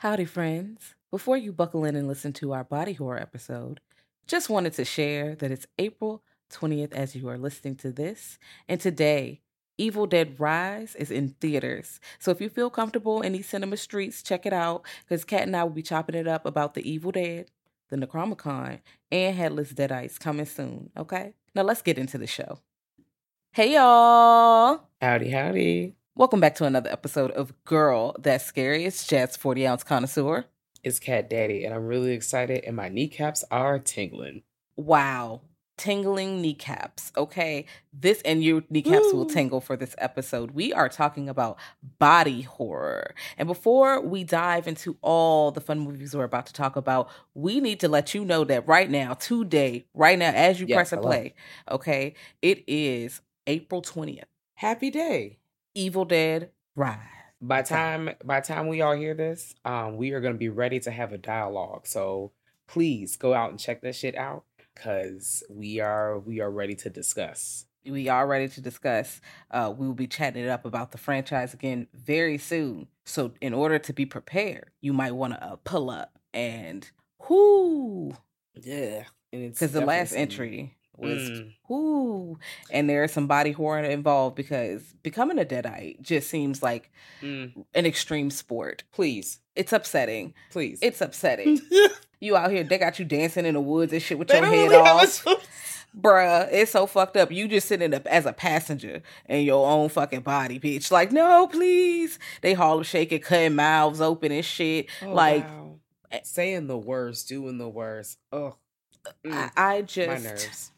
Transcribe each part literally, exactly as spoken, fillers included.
Howdy, friends. Before you buckle in and listen to our body horror episode, just wanted to share that it's April twentieth as you are listening to this. And today, Evil Dead Rise is in theaters. So if you feel comfortable in these cinema streets, check it out, because Kat and I will be chopping it up about the Evil Dead, the Necronomicon, and Headless Deadites coming soon, okay? Now let's get into the show. Hey, y'all. Howdy, howdy. Welcome back to another episode of Girl That's Scary. It's Jazz forty ounce connoisseur. It's Cat Daddy, and I'm really excited, and my kneecaps are tingling. Wow. Tingling kneecaps, okay? This and your kneecaps Ooh. Will tingle for this episode. We are talking about body horror. And before we dive into all the fun movies we're about to talk about, we need to let you know that right now, today, right now, as you yes, press a play, okay, it is April twentieth. Happy day. Evil Dead Rise. By time by time we all hear this, um, we are going to be ready to have a dialogue. So please go out and check that shit out, because we are we are ready to discuss. We are ready to discuss. Uh, we will be chatting it up about the franchise again very soon. So in order to be prepared, you might want to uh, pull up and whoo, yeah, because the last entry. Was mm. whoo, and there is some body horror involved, because becoming a deadite just seems like mm. an extreme sport. Please, it's upsetting. Please, it's upsetting. You out here, they got you dancing in the woods and shit with they your head really off, bruh. It's so fucked up. You just sitting up as a passenger in your own fucking body, bitch. Like, no, please. They haul shaking, cutting mouths open and shit. Oh, like wow. Saying the worst, doing the worst. Oh, I, I just my nerves.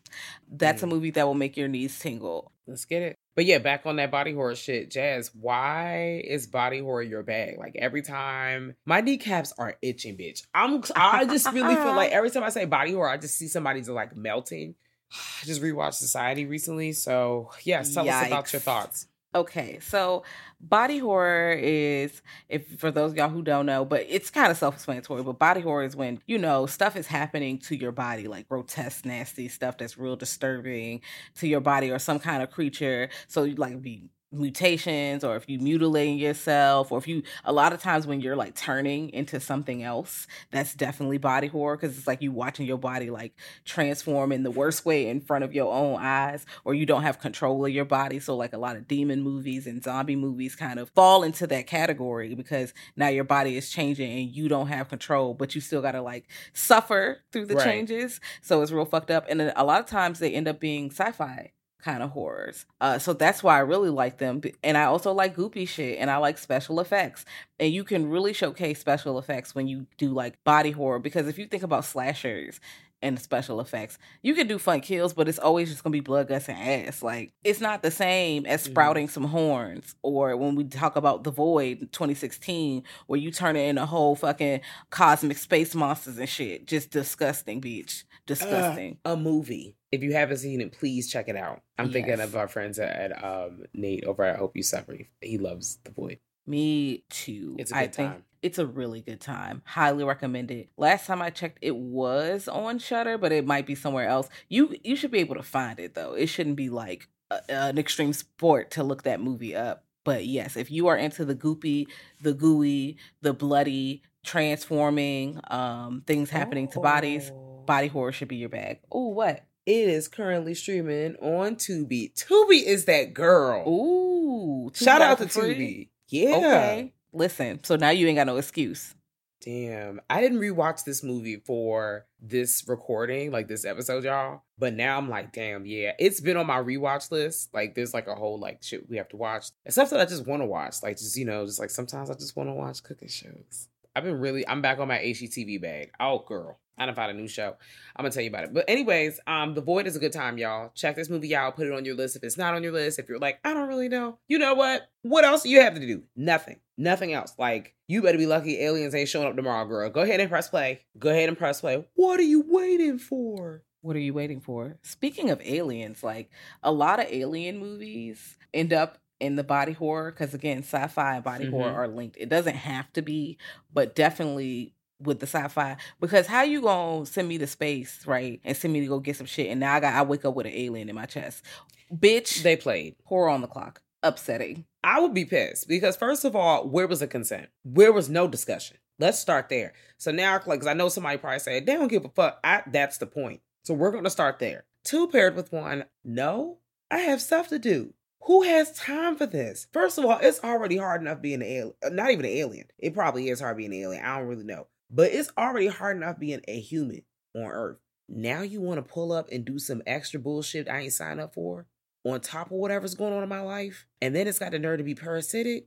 That's mm. a movie that will make your knees tingle. Let's get it. But yeah, back on that body horror shit, Jazz, why is body horror your bag? Like every time, my kneecaps are itching, bitch. I'm, I just really feel like every time I say body horror, I just see somebody's like melting. I just rewatched Society recently. So yeah, tell Yikes. Us about your thoughts. Okay, so body horror is, if for those of y'all who don't know, but it's kind of self-explanatory, but body horror is when, you know, stuff is happening to your body, like grotesque, nasty stuff that's real disturbing to your body or some kind of creature. So you like be mutations, or if you mutilating yourself, or if you, a lot of times when you're like turning into something else, that's definitely body horror, because it's like you watching your body like transform in the worst way in front of your own eyes, or you don't have control of your body. So like a lot of demon movies and zombie movies kind of fall into that category, because now your body is changing and you don't have control, but you still gotta like suffer through the right. changes. So it's real fucked up. And then a lot of times they end up being sci-fi kind of horrors. Uh, so that's why I really like them. And I also like goopy shit, and I like special effects. And you can really showcase special effects when you do like body horror, because if you think about slashers and special effects, you can do fun kills, but it's always just gonna be blood, guts, and ass. Like, it's not the same as sprouting mm-hmm. some horns, or when we talk about The Void twenty sixteen, where you turn it into whole fucking cosmic space monsters and shit. Just disgusting, bitch. Disgusting. Uh, a movie. If you haven't seen it, please check it out. I'm yes. thinking of our friends at, at um, Nate over at I Hope You Suffer. He loves The Void. Me too. It's a good I time. Think it's a really good time. Highly recommend it. Last time I checked, it was on Shudder, but it might be somewhere else. You you should be able to find it, though. It shouldn't be like a, an extreme sport to look that movie up. But yes, if you are into the goopy, the gooey, the bloody, transforming, um, things happening oh. to bodies, body horror should be your bag. Ooh, what? It is currently streaming on Tubi. Tubi is that girl. Ooh. Tubi Shout out to Tubi. Yeah. Okay. Listen, so now you ain't got no excuse. Damn. I didn't rewatch this movie for this recording, like this episode, y'all. But now I'm like, damn, yeah. It's been on my rewatch list. Like, there's like a whole, like, shit we have to watch. And stuff that I just want to watch. Like, just, you know, just like sometimes I just want to watch cooking shows. I've been really, I'm back on my H G T V bag. Oh, girl. I done found a new show. I'm going to tell you about it. But anyways, um, The Void is a good time, y'all. Check this movie out. Put it on your list. If it's not on your list, if you're like, I don't really know. You know what? What else do you have to do? Nothing. Nothing else. Like, you better be lucky aliens ain't showing up tomorrow, girl. Go ahead and press play. Go ahead and press play. What are you waiting for? What are you waiting for? Speaking of aliens, like, a lot of alien movies end up in the body horror, because again, sci-fi and body mm-hmm. horror are linked. It doesn't have to be, but definitely with the sci-fi, because how you gonna send me to space, right, and send me to go get some shit, and now I got I wake up with an alien in my chest? Bitch, they played horror on the clock. Upsetting. I would be pissed, because first of all, where was the consent? Where was no discussion? Let's start there. So now, like, because I know somebody probably said they don't give a fuck. I, that's the point. So we're gonna start there. Two paired with one. No, I have stuff to do. Who has time for this? First of all, it's already hard enough being an alien. Not even an alien. It probably is hard being an alien. I don't really know. But it's already hard enough being a human on Earth. Now you want to pull up and do some extra bullshit I ain't signed up for on top of whatever's going on in my life? And then it's got the nerve to be parasitic?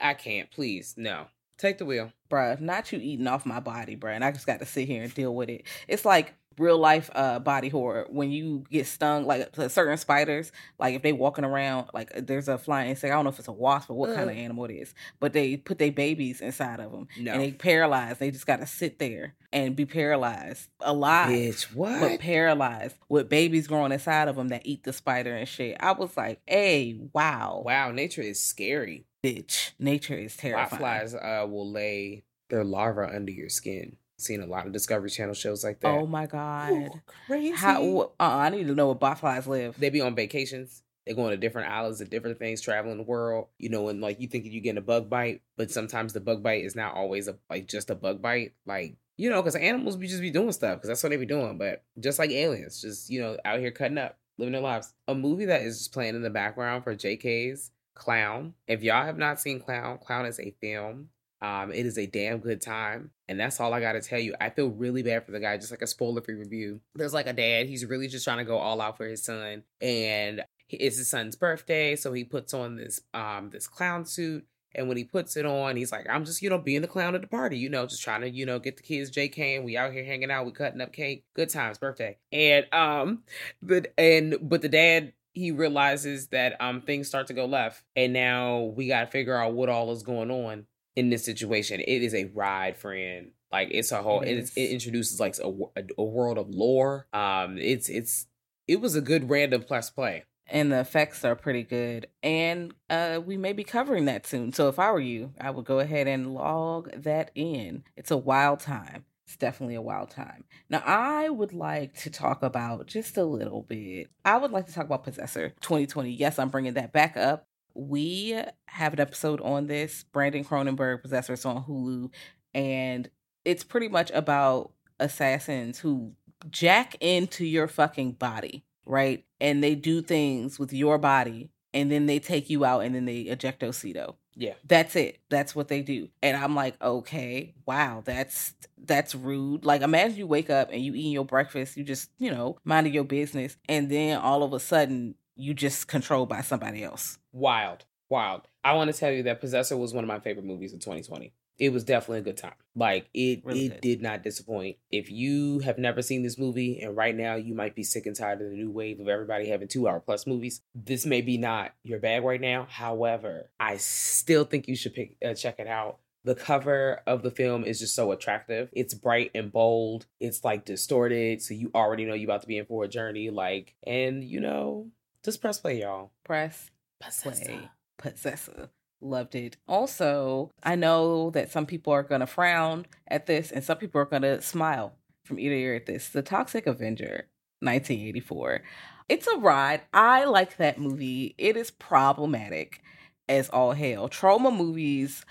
I can't. Please. No. Take the wheel. Bruh, not you eating off my body, bruh. And I just got to sit here and deal with it. It's like real life uh body horror when you get stung, like certain spiders, like if they walking around, like there's a flying insect, I don't know if it's a wasp or what Ugh. kind of animal it is, but they put their babies inside of them no. and they paralyzed. They just gotta sit there and be paralyzed alive. Bitch, what? But paralyzed with babies growing inside of them that eat the spider and shit. I was like, hey, wow wow nature is scary. Bitch, nature is terrifying. Flies uh will lay their larvae under your skin. Seen a lot of Discovery Channel shows like that. Oh my God. Ooh, crazy. How, uh, I need to know where botflies live. They be on vacations. They go to different islands and different things, traveling the world. You know, and like you think you're getting a bug bite, but sometimes the bug bite is not always a, like just a bug bite. Like, you know, because animals be just be doing stuff because that's what they be doing. But just like aliens, just, you know, out here cutting up, living their lives. A movie that is just playing in the background for J K's, Clown. If y'all have not seen Clown, Clown is a film. Um, it is a damn good time. And that's all I got to tell you. I feel really bad for the guy, just like a spoiler-free review. There's like a dad. He's really just trying to go all out for his son. And it's his son's birthday. So he puts on this um, this clown suit. And when he puts it on, he's like, I'm just, you know, being the clown at the party, you know, just trying to, you know, get the kids J K. And we out here hanging out. We cutting up cake. Good times. Birthday. And, um, but, and, but the dad, he realizes that um things start to go left. And now we got to figure out what all is going on in this situation. It is a ride, friend. Like, it's a whole, it, is. It introduces like a, a, a world of lore. Um, it's, it's, it was a good random plus play. And the effects are pretty good. And uh, we may be covering that soon. So if I were you, I would go ahead and log that in. It's a wild time. It's definitely a wild time. Now, I would like to talk about just a little bit. I would like to talk about Possessor twenty twenty. Yes, I'm bringing that back up. We have an episode on this. Brandon Cronenberg, Possessor, is on Hulu. And it's pretty much about assassins who jack into your fucking body, right? And they do things with your body. And then they take you out and then they ejectocito. Yeah. That's it. That's what they do. And I'm like, okay, wow, that's that's rude. Like, imagine you wake up and you eating your breakfast. You just, you know, minding your business. And then all of a sudden, you just controlled by somebody else. Wild. Wild. I want to tell you that Possessor was one of my favorite movies of twenty twenty. It was definitely a good time. Like, it really it good. did not disappoint. If you have never seen this movie, and right now you might be sick and tired of the new wave of everybody having two-hour plus movies, this may be not your bag right now. However, I still think you should pick uh, check it out. The cover of the film is just so attractive. It's bright and bold. It's, like, distorted. So you already know you're about to be in for a journey. Like, and, you know... Just press play, y'all. Press Possessor. play. Possessor. Loved it. Also, I know that some people are going to frown at this and some people are going to smile from ear to ear at this. The Toxic Avenger, nineteen eighty-four. It's a ride. I like that movie. It is problematic as all hell. Trauma movies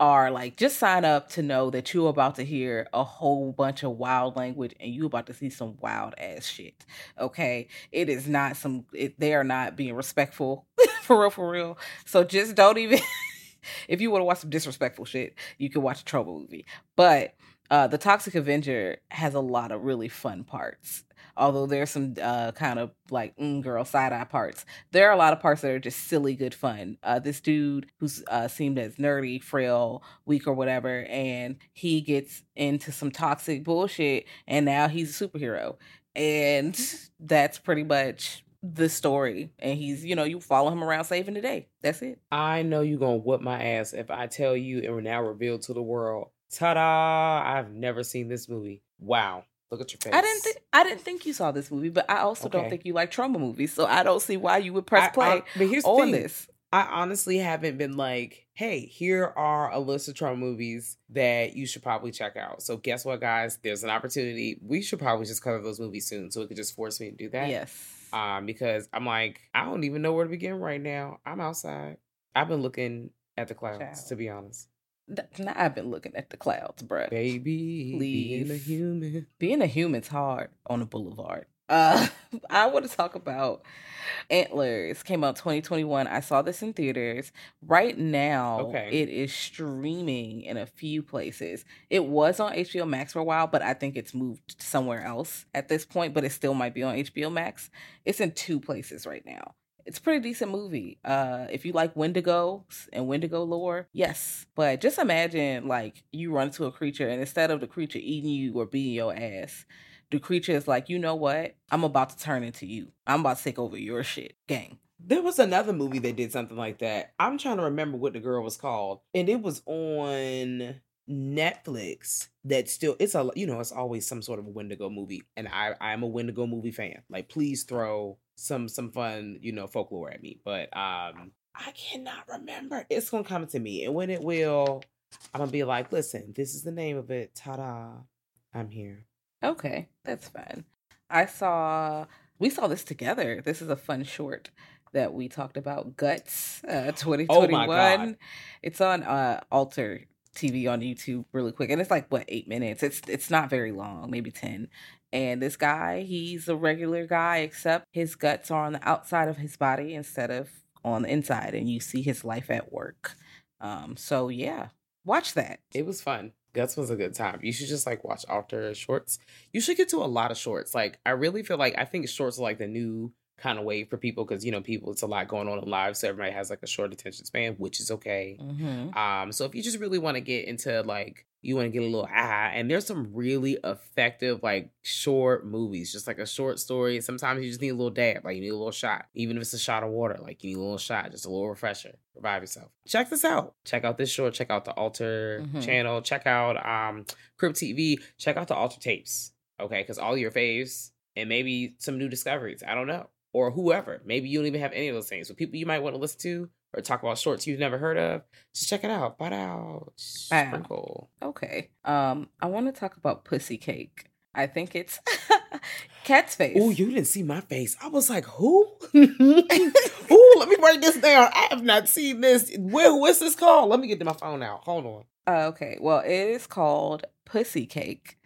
are like, just sign up to know that you're about to hear a whole bunch of wild language and you about to see some wild ass shit. Okay. It is not some, it, they are not being respectful for real, for real. So just don't even, If you want to watch some disrespectful shit, you can watch a Trouble movie. But uh, The Toxic Avenger has a lot of really fun parts. Although there's some uh, kind of like mm, girl side-eye parts, there are a lot of parts that are just silly good fun. Uh, this dude who's uh, seemed as nerdy, frail, weak or whatever, and he gets into some toxic bullshit, and now he's a superhero. And that's pretty much the story. And he's, you know, you follow him around saving the day. That's it. I know you're going to whoop my ass if I tell you and now reveal to the world, ta-da, I've never seen this movie. Wow. Look at your face. I didn't. Th- I didn't think you saw this movie, but I also okay. don't think you like trauma movies, so I don't see why you would press play I, I, but here's on the thing. This. I honestly haven't been like, hey, here are a list of trauma movies that you should probably check out. So guess what, guys? There's an opportunity. We should probably just cover those movies soon, so it could just force me to do that. Yes. Um, because I'm like, I don't even know where to begin right now. I'm outside. I've been looking at the clouds, Child. to be honest. Now I've been looking at the clouds, bruh. Baby, Please. being a human. Being a human's hard on a boulevard. Uh, I want to talk about Antlers. Came out twenty twenty-one. I saw this in theaters. Right now, okay. It is streaming in a few places. It was on H B O Max for a while, but I think it's moved somewhere else at this point, but it still might be on H B O Max. It's in two places right now. It's a pretty decent movie. Uh, if you like Wendigos and Wendigo lore, yes. But just imagine, like, you run into a creature, and instead of the creature eating you or beating your ass, the creature is like, you know what? I'm about to turn into you. I'm about to take over your shit, gang. There was another movie that did something like that. I'm trying to remember what the girl was called. And it was on Netflix. That still, it's a, you know, it's always some sort of a Wendigo movie. And I, I'm a Wendigo movie fan. Like, please throw some some fun, you know, folklore at me. But um, I cannot remember. It's going to come to me. And when it will, I'm going to be like, listen, this is the name of it. Ta-da. I'm here. Okay. That's fun. I saw, we saw this together. This is a fun short that we talked about. Guts uh, twenty twenty-one. Oh my God. It's on uh, Alter T V on YouTube really quick. And it's like, what, eight minutes? It's it's not very long, maybe ten. And this guy, he's a regular guy, except his guts are on the outside of his body instead of on the inside. And you see his life at work. Um, so, yeah, watch that. It was fun. Guts was a good time. You should just, like, watch after shorts. You should get to a lot of shorts. Like, I really feel like, I think shorts are, like, the new kind of way for people because, you know, people, it's a lot going on in life. So everybody has, like, a short attention span, which is okay. Mm-hmm. Um, so if you just really want to get into, like, you want to get a little ah, and there's some really effective, like, short movies, just like a short story. Sometimes you just need a little dab, like you need a little shot, even if it's a shot of water, like you need a little shot, just a little refresher, revive yourself. Check this out. Check out this short. Check out the Alter mm-hmm. channel. Check out um Crib T V. Check out the Alter tapes, okay? Because all your faves and maybe some new discoveries. I don't know, or whoever. Maybe you don't even have any of those things, but people you might want to listen to. Or talk about shorts you've never heard of. Just check it out. Butt out. Sprinkle. Okay. Um, I want to talk about Pussy Cake. I think it's Cat's face. Oh, you didn't see my face. I was like, who? Oh, let me write this down. I have not seen this. Where? What's this called? Let me get to my phone out. Hold on. Uh, okay. Well, it is called Pussy Cake.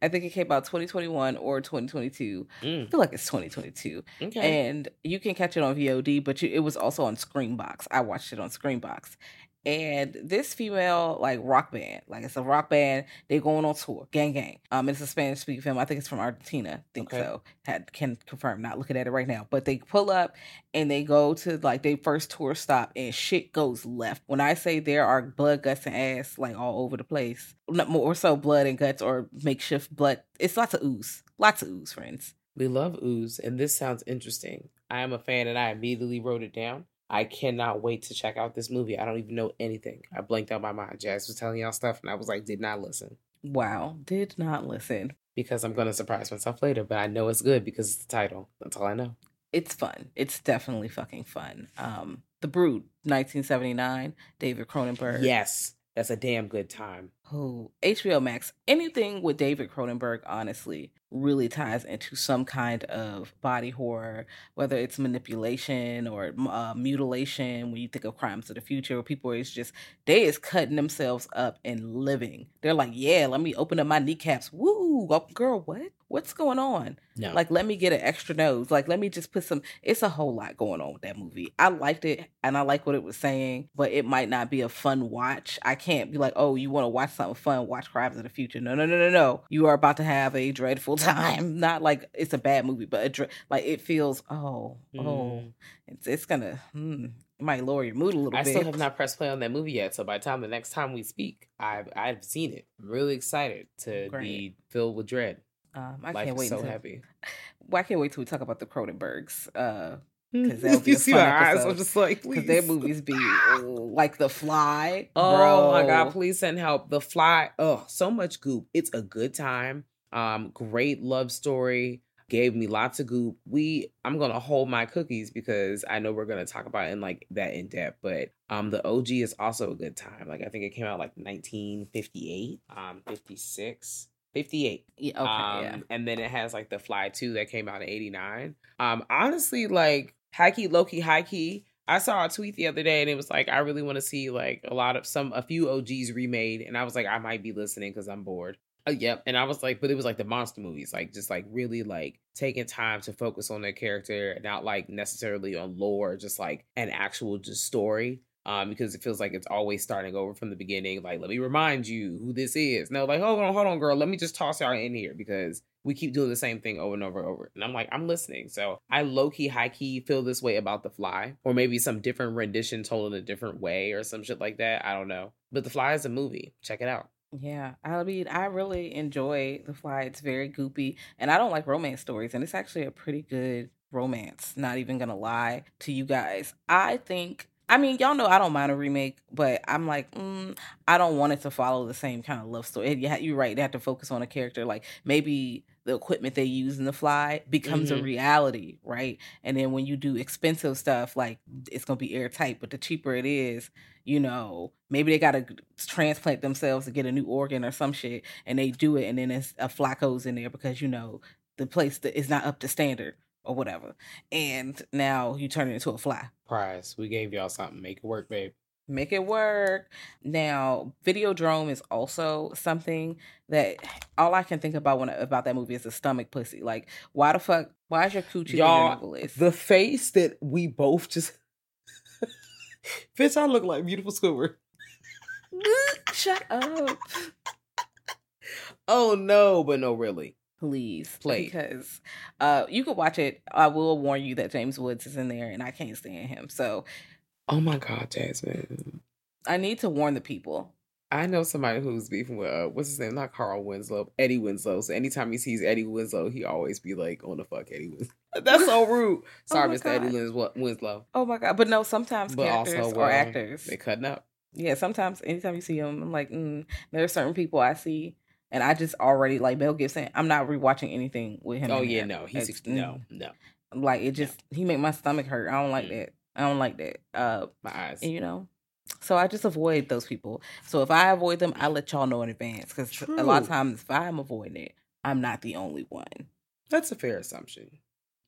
I think it came out twenty twenty-one or twenty twenty-two. Mm. I feel like it's twenty twenty-two. Okay. And you can catch it on V O D, but you, it was also on Screen Box. I watched it on Screen Box. And this female, like, rock band, like, it's a rock band. They're going on tour. Gang, gang. Um, It's a Spanish-speaking film. I think it's from Argentina. I think okay. so. Had, can confirm. Not looking at it right now. But they pull up, and they go to, like, their first tour stop, and shit goes left. When I say there are blood, guts, and ass, like, all over the place. More so blood and guts or makeshift blood. It's lots of ooze. Lots of ooze, friends. We love ooze, and this sounds interesting. I am a fan, and I immediately wrote it down. I cannot wait to check out this movie. I don't even know anything. I blanked out my mind. Jazz was telling y'all stuff, and I was like, did not listen. Wow. Did not listen. Because I'm going to surprise myself later, but I know it's good because it's the title. That's all I know. It's fun. It's definitely fucking fun. Um, The Brood, nineteen seventy-nine, David Cronenberg. Yes. That's a damn good time. Oh, H B O Max. Anything with David Cronenberg, honestly, really ties into some kind of body horror, whether it's manipulation or uh, mutilation. When you think of Crimes of the Future, people is just, they is cutting themselves up and living. They're like, yeah, let me open up my kneecaps. Woo, girl, what? What's going on? No. Like, let me get an extra nose. Like, let me just put some, it's a whole lot going on with that movie. I liked it and I like what it was saying, but it might not be a fun watch. I can't be like, oh, you want to watch something fun? Watch Crimes of the Future. No, no, no, no, no. You are about to have a dreadful time. Not like it's a bad movie, but a dre- like it feels, oh, mm. oh, it's, it's going to, hmm. It might lower your mood a little I bit. I still have not pressed play on that movie yet, so by the time the next time we speak, I've, I've seen it. I'm really excited to Great. be filled with dread. Um, I Life can't wait. So to, happy. Well, I can't wait till we talk about the Cronenbergs. Uh, because that'll be a fun episode. Eyes, I'm just like, please. Because their movies be like The Fly. Oh bro. My God! Please send help. The Fly. Oh, so much goop. It's a good time. Um, great love story. Gave me lots of goop. We. I'm gonna hold my cookies because I know we're gonna talk about it in like that in depth. But um, the O G is also a good time. Like I think it came out like nineteen fifty-eight, um, fifty-six. fifty-eight. Yeah, okay, um, yeah. And then it has like The Fly two that came out in eighty-nine. Um, honestly, like high key, low key, high key. I saw a tweet the other day and it was like, I really want to see like a lot of some, a few O Gs remade. And I was like, I might be listening because I'm bored. Uh, yep. And I was like, but it was like the monster movies, like just like really like taking time to focus on their character and not like necessarily on lore, just like an actual just story. Um, because it feels like it's always starting over from the beginning. Like, let me remind you who this is. No, like, hold on, hold on, girl. Let me just toss y'all in here because we keep doing the same thing over and over and over. And I'm like, I'm listening. So I low-key, high-key feel this way about The Fly. Or maybe some different rendition told in a different way or some shit like that. I don't know. But The Fly is a movie. Check it out. Yeah, I mean, I really enjoy The Fly. It's very goopy. And I don't like romance stories. And it's actually a pretty good romance. Not even going to lie to you guys. I think... I mean, y'all know I don't mind a remake, but I'm like, mm, I don't want it to follow the same kind of love story. Yeah, you're right. They have to focus on a character. Like maybe the equipment they use in The Fly becomes mm-hmm. a reality, right? And then when you do expensive stuff, like it's going to be airtight, but the cheaper it is, you know, maybe they got to transplant themselves to get a new organ or some shit, and they do it, and then it's a Flacco's in there because, you know, the place that is not up to standard. Or whatever. And now you turn it into a fly. Prize. We gave y'all something. Make it work, babe. Make it work. Now, Videodrome is also something that all I can think about when about that movie is the stomach pussy. Like, why the fuck? Why is your coochie in your nipple list? The face that we both just... Bitch, I look like Beautiful Squidward. Shut up. Oh, no, but no, really. Please play because uh you could watch it. I will warn you that James Woods is in there and I can't stand him. So oh my God, Jasmine, I need to warn the people. I know somebody who's beefing with uh what's his name, not Carl Winslow, Eddie Winslow. So anytime he sees Eddie Winslow, he always be like, "Oh the fuck, Eddie Winslow." That's so rude. Sorry, oh Mister God. Eddie Winslow. Oh my God, but no, sometimes but characters also, well, or actors they cutting up. Yeah, sometimes anytime you see them, I'm like, mm. There are certain people I see. And I just already, like, Mel Gibson, I'm not rewatching anything with him. Oh, yeah, that. no. He's, ex- no, no. Like, it just, no. He make my stomach hurt. I don't like mm. that. I don't like that. Uh, my eyes. And, you know, so I just avoid those people. So if I avoid them, I let y'all know in advance. Because a lot of times, if I'm avoiding it, I'm not the only one. That's a fair assumption.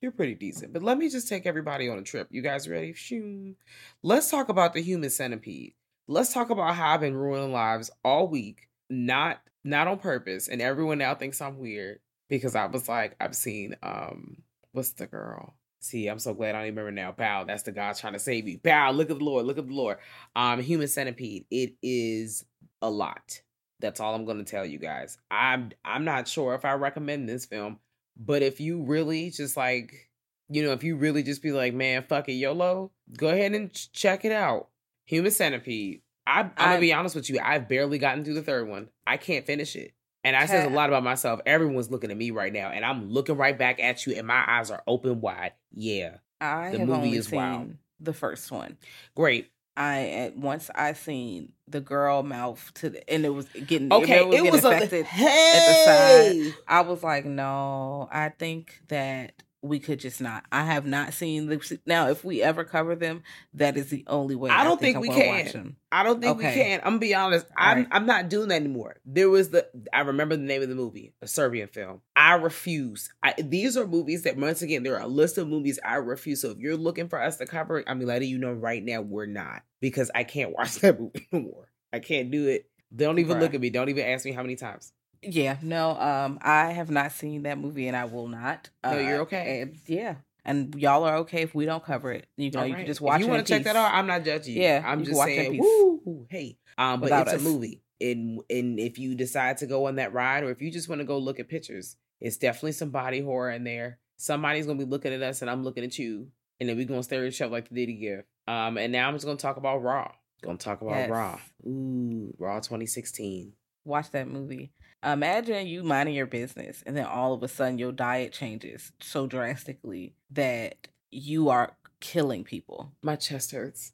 You're pretty decent. But let me just take everybody on a trip. You guys ready? Shoo. Let's talk about the Human Centipede. Let's talk about how I've been ruining lives all week. Not... Not on purpose. And everyone now thinks I'm weird because I was like, I've seen, um, what's the girl? See, I'm so glad I don't even remember now. Bow, that's the God trying to save me. Bow, look at the Lord, look at the Lord. Um, Human Centipede. It is a lot. That's all I'm going to tell you guys. I'm, I'm not sure if I recommend this film, but if you really just like, you know, if you really just be like, man, fuck it, YOLO, go ahead and ch- check it out. Human Centipede. I, I'm going to be honest with you. I've barely gotten through the third one. I can't finish it. And that says a lot about myself. Everyone's looking at me right now. And I'm looking right back at you. And my eyes are open wide. Yeah. I the have movie only is seen wild. The first one. Great. I Once I seen the girl mouth to the... And it was getting... Okay. It was, it getting was affected a, hey! at the side. I was like, no. I think that we could just not. I have not seen the now. If we ever cover them, that is the only way. I don't I think, think I we can. Watch them. I don't think okay. we can. I'm gonna be honest. I'm right. I'm not doing that anymore. There was the I remember the name of the movie, a Serbian film. I refuse. I, these are movies that once again there are a list of movies I refuse. So if you're looking for us to cover it, I'm letting you know right now we're not, because I can't watch that movie anymore. I can't do it. Don't even right. look at me. Don't even ask me how many times. Yeah, no, um, I have not seen that movie, and I will not. Uh, no, you're okay. And, yeah, and y'all are okay if we don't cover it. You know, right. you can just watch. If you want to check that out? I'm not judging you. Yeah, I'm you just saying, woo, hey, um, but it's us. a movie, and and if you decide to go on that ride, or if you just want to go look at pictures, it's definitely some body horror in there. Somebody's gonna be looking at us, and I'm looking at you, and then we're gonna stare at each other like the Diddy Gift. Um, and now I'm just gonna talk about Raw. Gonna talk about yes. Raw. Ooh, Raw twenty sixteen. Watch that movie. Imagine you minding your business and then all of a sudden your diet changes so drastically that you are killing people. My chest hurts.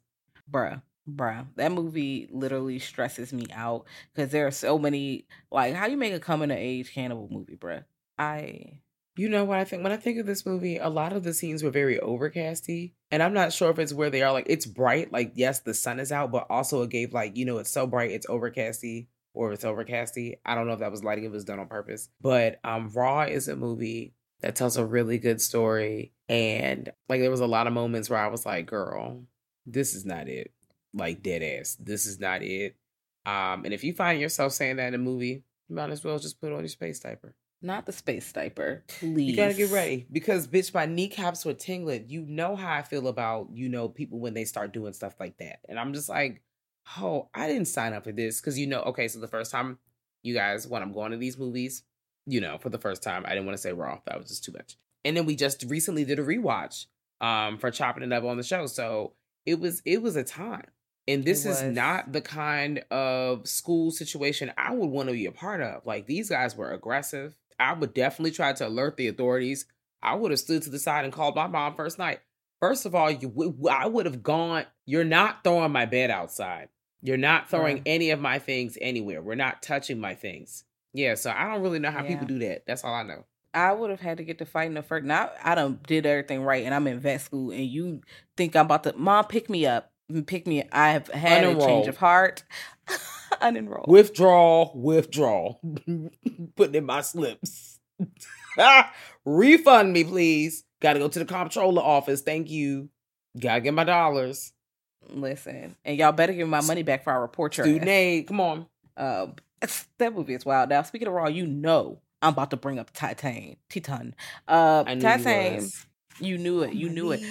Bruh, bruh. That movie literally stresses me out because there are so many, like, how you make a coming of age cannibal movie, bruh? I... You know what I think? When I think of this movie, a lot of the scenes were very overcasty. And I'm not sure if it's where they are. Like, it's bright. Like, yes, the sun is out, but also it gave, like, you know, it's so bright, it's overcasty. Or it's overcasty. I don't know if that was lighting, if it was done on purpose. But um, Raw is a movie that tells a really good story. And like there was a lot of moments where I was like, girl, this is not it. Like dead ass. This is not it. Um, and if you find yourself saying that in a movie, you might as well just put on your space diaper. Not the space diaper. Please. You gotta get ready. Because bitch, my kneecaps were tingling. You know how I feel about, you know, people when they start doing stuff like that. And I'm just like, oh, I didn't sign up for this because, you know, okay, so the first time, you guys, when I'm going to these movies, you know, for the first time, I didn't want to say Raw. That was just too much. And then we just recently did a rewatch um, for Chopping It Up on the show. So it was it was a time. And this is not the kind of school situation I would want to be a part of. Like, these guys were aggressive. I would definitely try to alert the authorities. I would have stood to the side and called my mom first night. First of all, you w- I would have gone, you're not throwing my bed outside. You're not throwing right. any of my things anywhere. We're not touching my things. Yeah, so I don't really know how yeah. people do that. That's all I know. I would have had to get to fighting the first. Now, I done did everything right, and I'm in vet school, and you think I'm about to, Mom, pick me up. Pick me up. I have had Unenroll. a change of heart. Unenroll. Withdrawal, withdrawal. Putting in my slips. Refund me, please. Got to go to the comptroller office. Thank you. Got to get my dollars. Listen, and y'all better give my money back for I report your Student aid. Come on. Uh, that movie is wild. Now, speaking of Raw, you know I'm about to bring up Titan. Titan. Uh, Titan. You, you knew it. You knew it.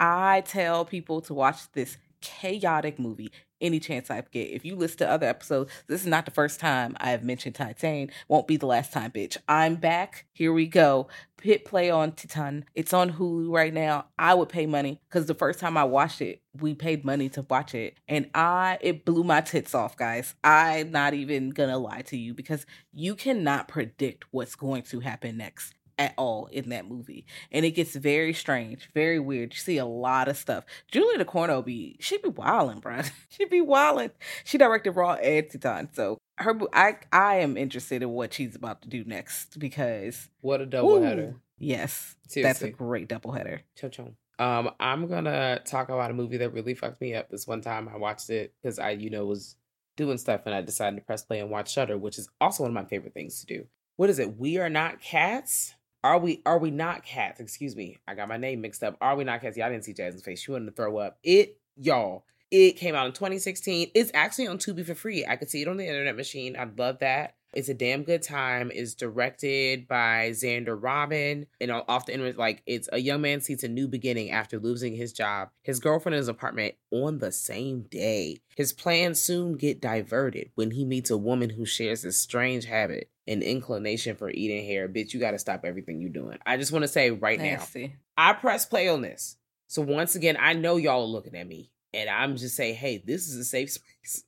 I tell people to watch this chaotic movie any chance I get. If you listen to other episodes, this is not the first time I have mentioned Titan. Won't be the last time, bitch. I'm back. Here we go. Hit play on Titan. It's on Hulu right now. I would pay money because the first time I watched it, we paid money to watch it. And I, it blew my tits off, guys. I'm not even gonna lie to you because you cannot predict what's going to happen next at all in that movie. And it gets very strange, very weird. You see a lot of stuff. Julia DeCorno be, she be wildin', bro. She be wildin'. She directed Raw and Titan. So her, I, I am interested in what she's about to do next because... What a doubleheader. Yes. Seriously. That's a great doubleheader. Cho-cho. Um, I'm gonna talk about a movie that really fucked me up. This one time I watched it because I, you know, was doing stuff and I decided to press play and watch Shudder, which is also one of my favorite things to do. What is it? We Are Not Cats? Are we Are We Not Cats? Excuse me. I got my name mixed up. Are We Not Cats? Y'all didn't see Jasmine's face. She wanted to throw up. It, y'all. It came out in twenty sixteen. It's actually on Tubi for free. I could see it on the internet machine. I love that. It's a damn good time. It's directed by Xander Robin. And off the internet, like, it's a young man sees a new beginning after losing his job, his girlfriend, and his apartment on the same day. His plans soon get diverted when he meets a woman who shares this strange habit. An inclination for eating hair. Bitch, you got to stop everything you're doing. I just want to say right Nasty. now, I press play on this. So once again, I know y'all are looking at me and I'm just saying, hey, this is a safe space.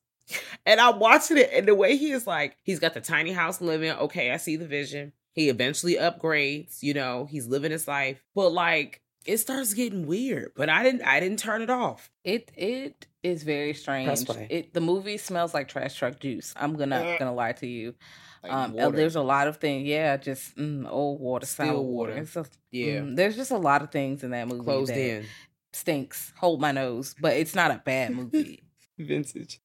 And I'm watching it. And the way he is like, he's got the tiny house living. Okay, I see the vision. He eventually upgrades, you know, he's living his life. But like, it starts getting weird, but I didn't I didn't turn it off. It it is very strange. It the movie smells like trash truck juice. I'm gonna uh, gonna lie to you. Like um, there's a lot of things. Yeah, just mm, old water, still water. water. A, yeah, mm, there's just a lot of things in that movie. Closed that in. Stinks. Hold my nose, but it's not a bad movie. Vintage.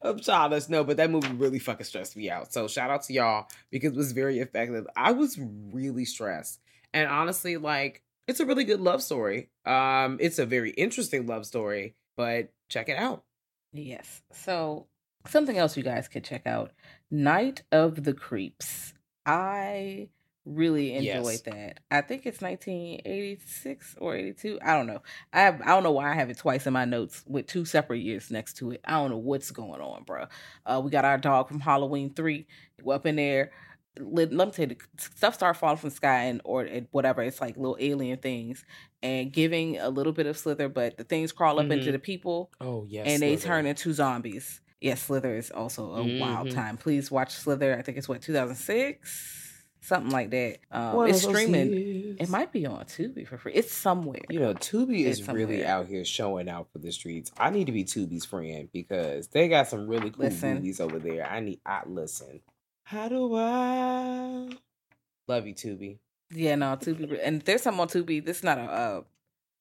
I'm trying to know, but that movie really fucking stressed me out. So shout out to y'all because it was very effective. I was really stressed, and honestly, like. It's a really good love story. Um, it's a very interesting love story, but check it out. Yes. So something else you guys could check out, Night of the Creeps. I really enjoyed yes. that. I think it's nineteen eighty-six or eighty-two. I don't know. I have, I don't know why I have it twice in my notes with two separate years next to it. I don't know what's going on, bro. Uh, we got our dog from Halloween three up in there. Let, let me tell you, stuff start falling from the sky and or and whatever. It's like little alien things and giving a little bit of Slither, but the things crawl up mm-hmm. into the people. Oh yes, and Slither. They turn into zombies. Yes, yeah, Slither is also a mm-hmm. wild time. Please watch Slither. I think it's what two thousand six, something like that. Um, what it's streaming. Years? It might be on Tubi for free. It's somewhere. You know, Tubi it's is somewhere. Really out here showing out for the streets. I need to be Tubi's friend because they got some really cool listen. movies over there. I need. I listen. How do I love you, Tubi? Yeah, no, Tubi, and there's something on Tubi. This is not a a,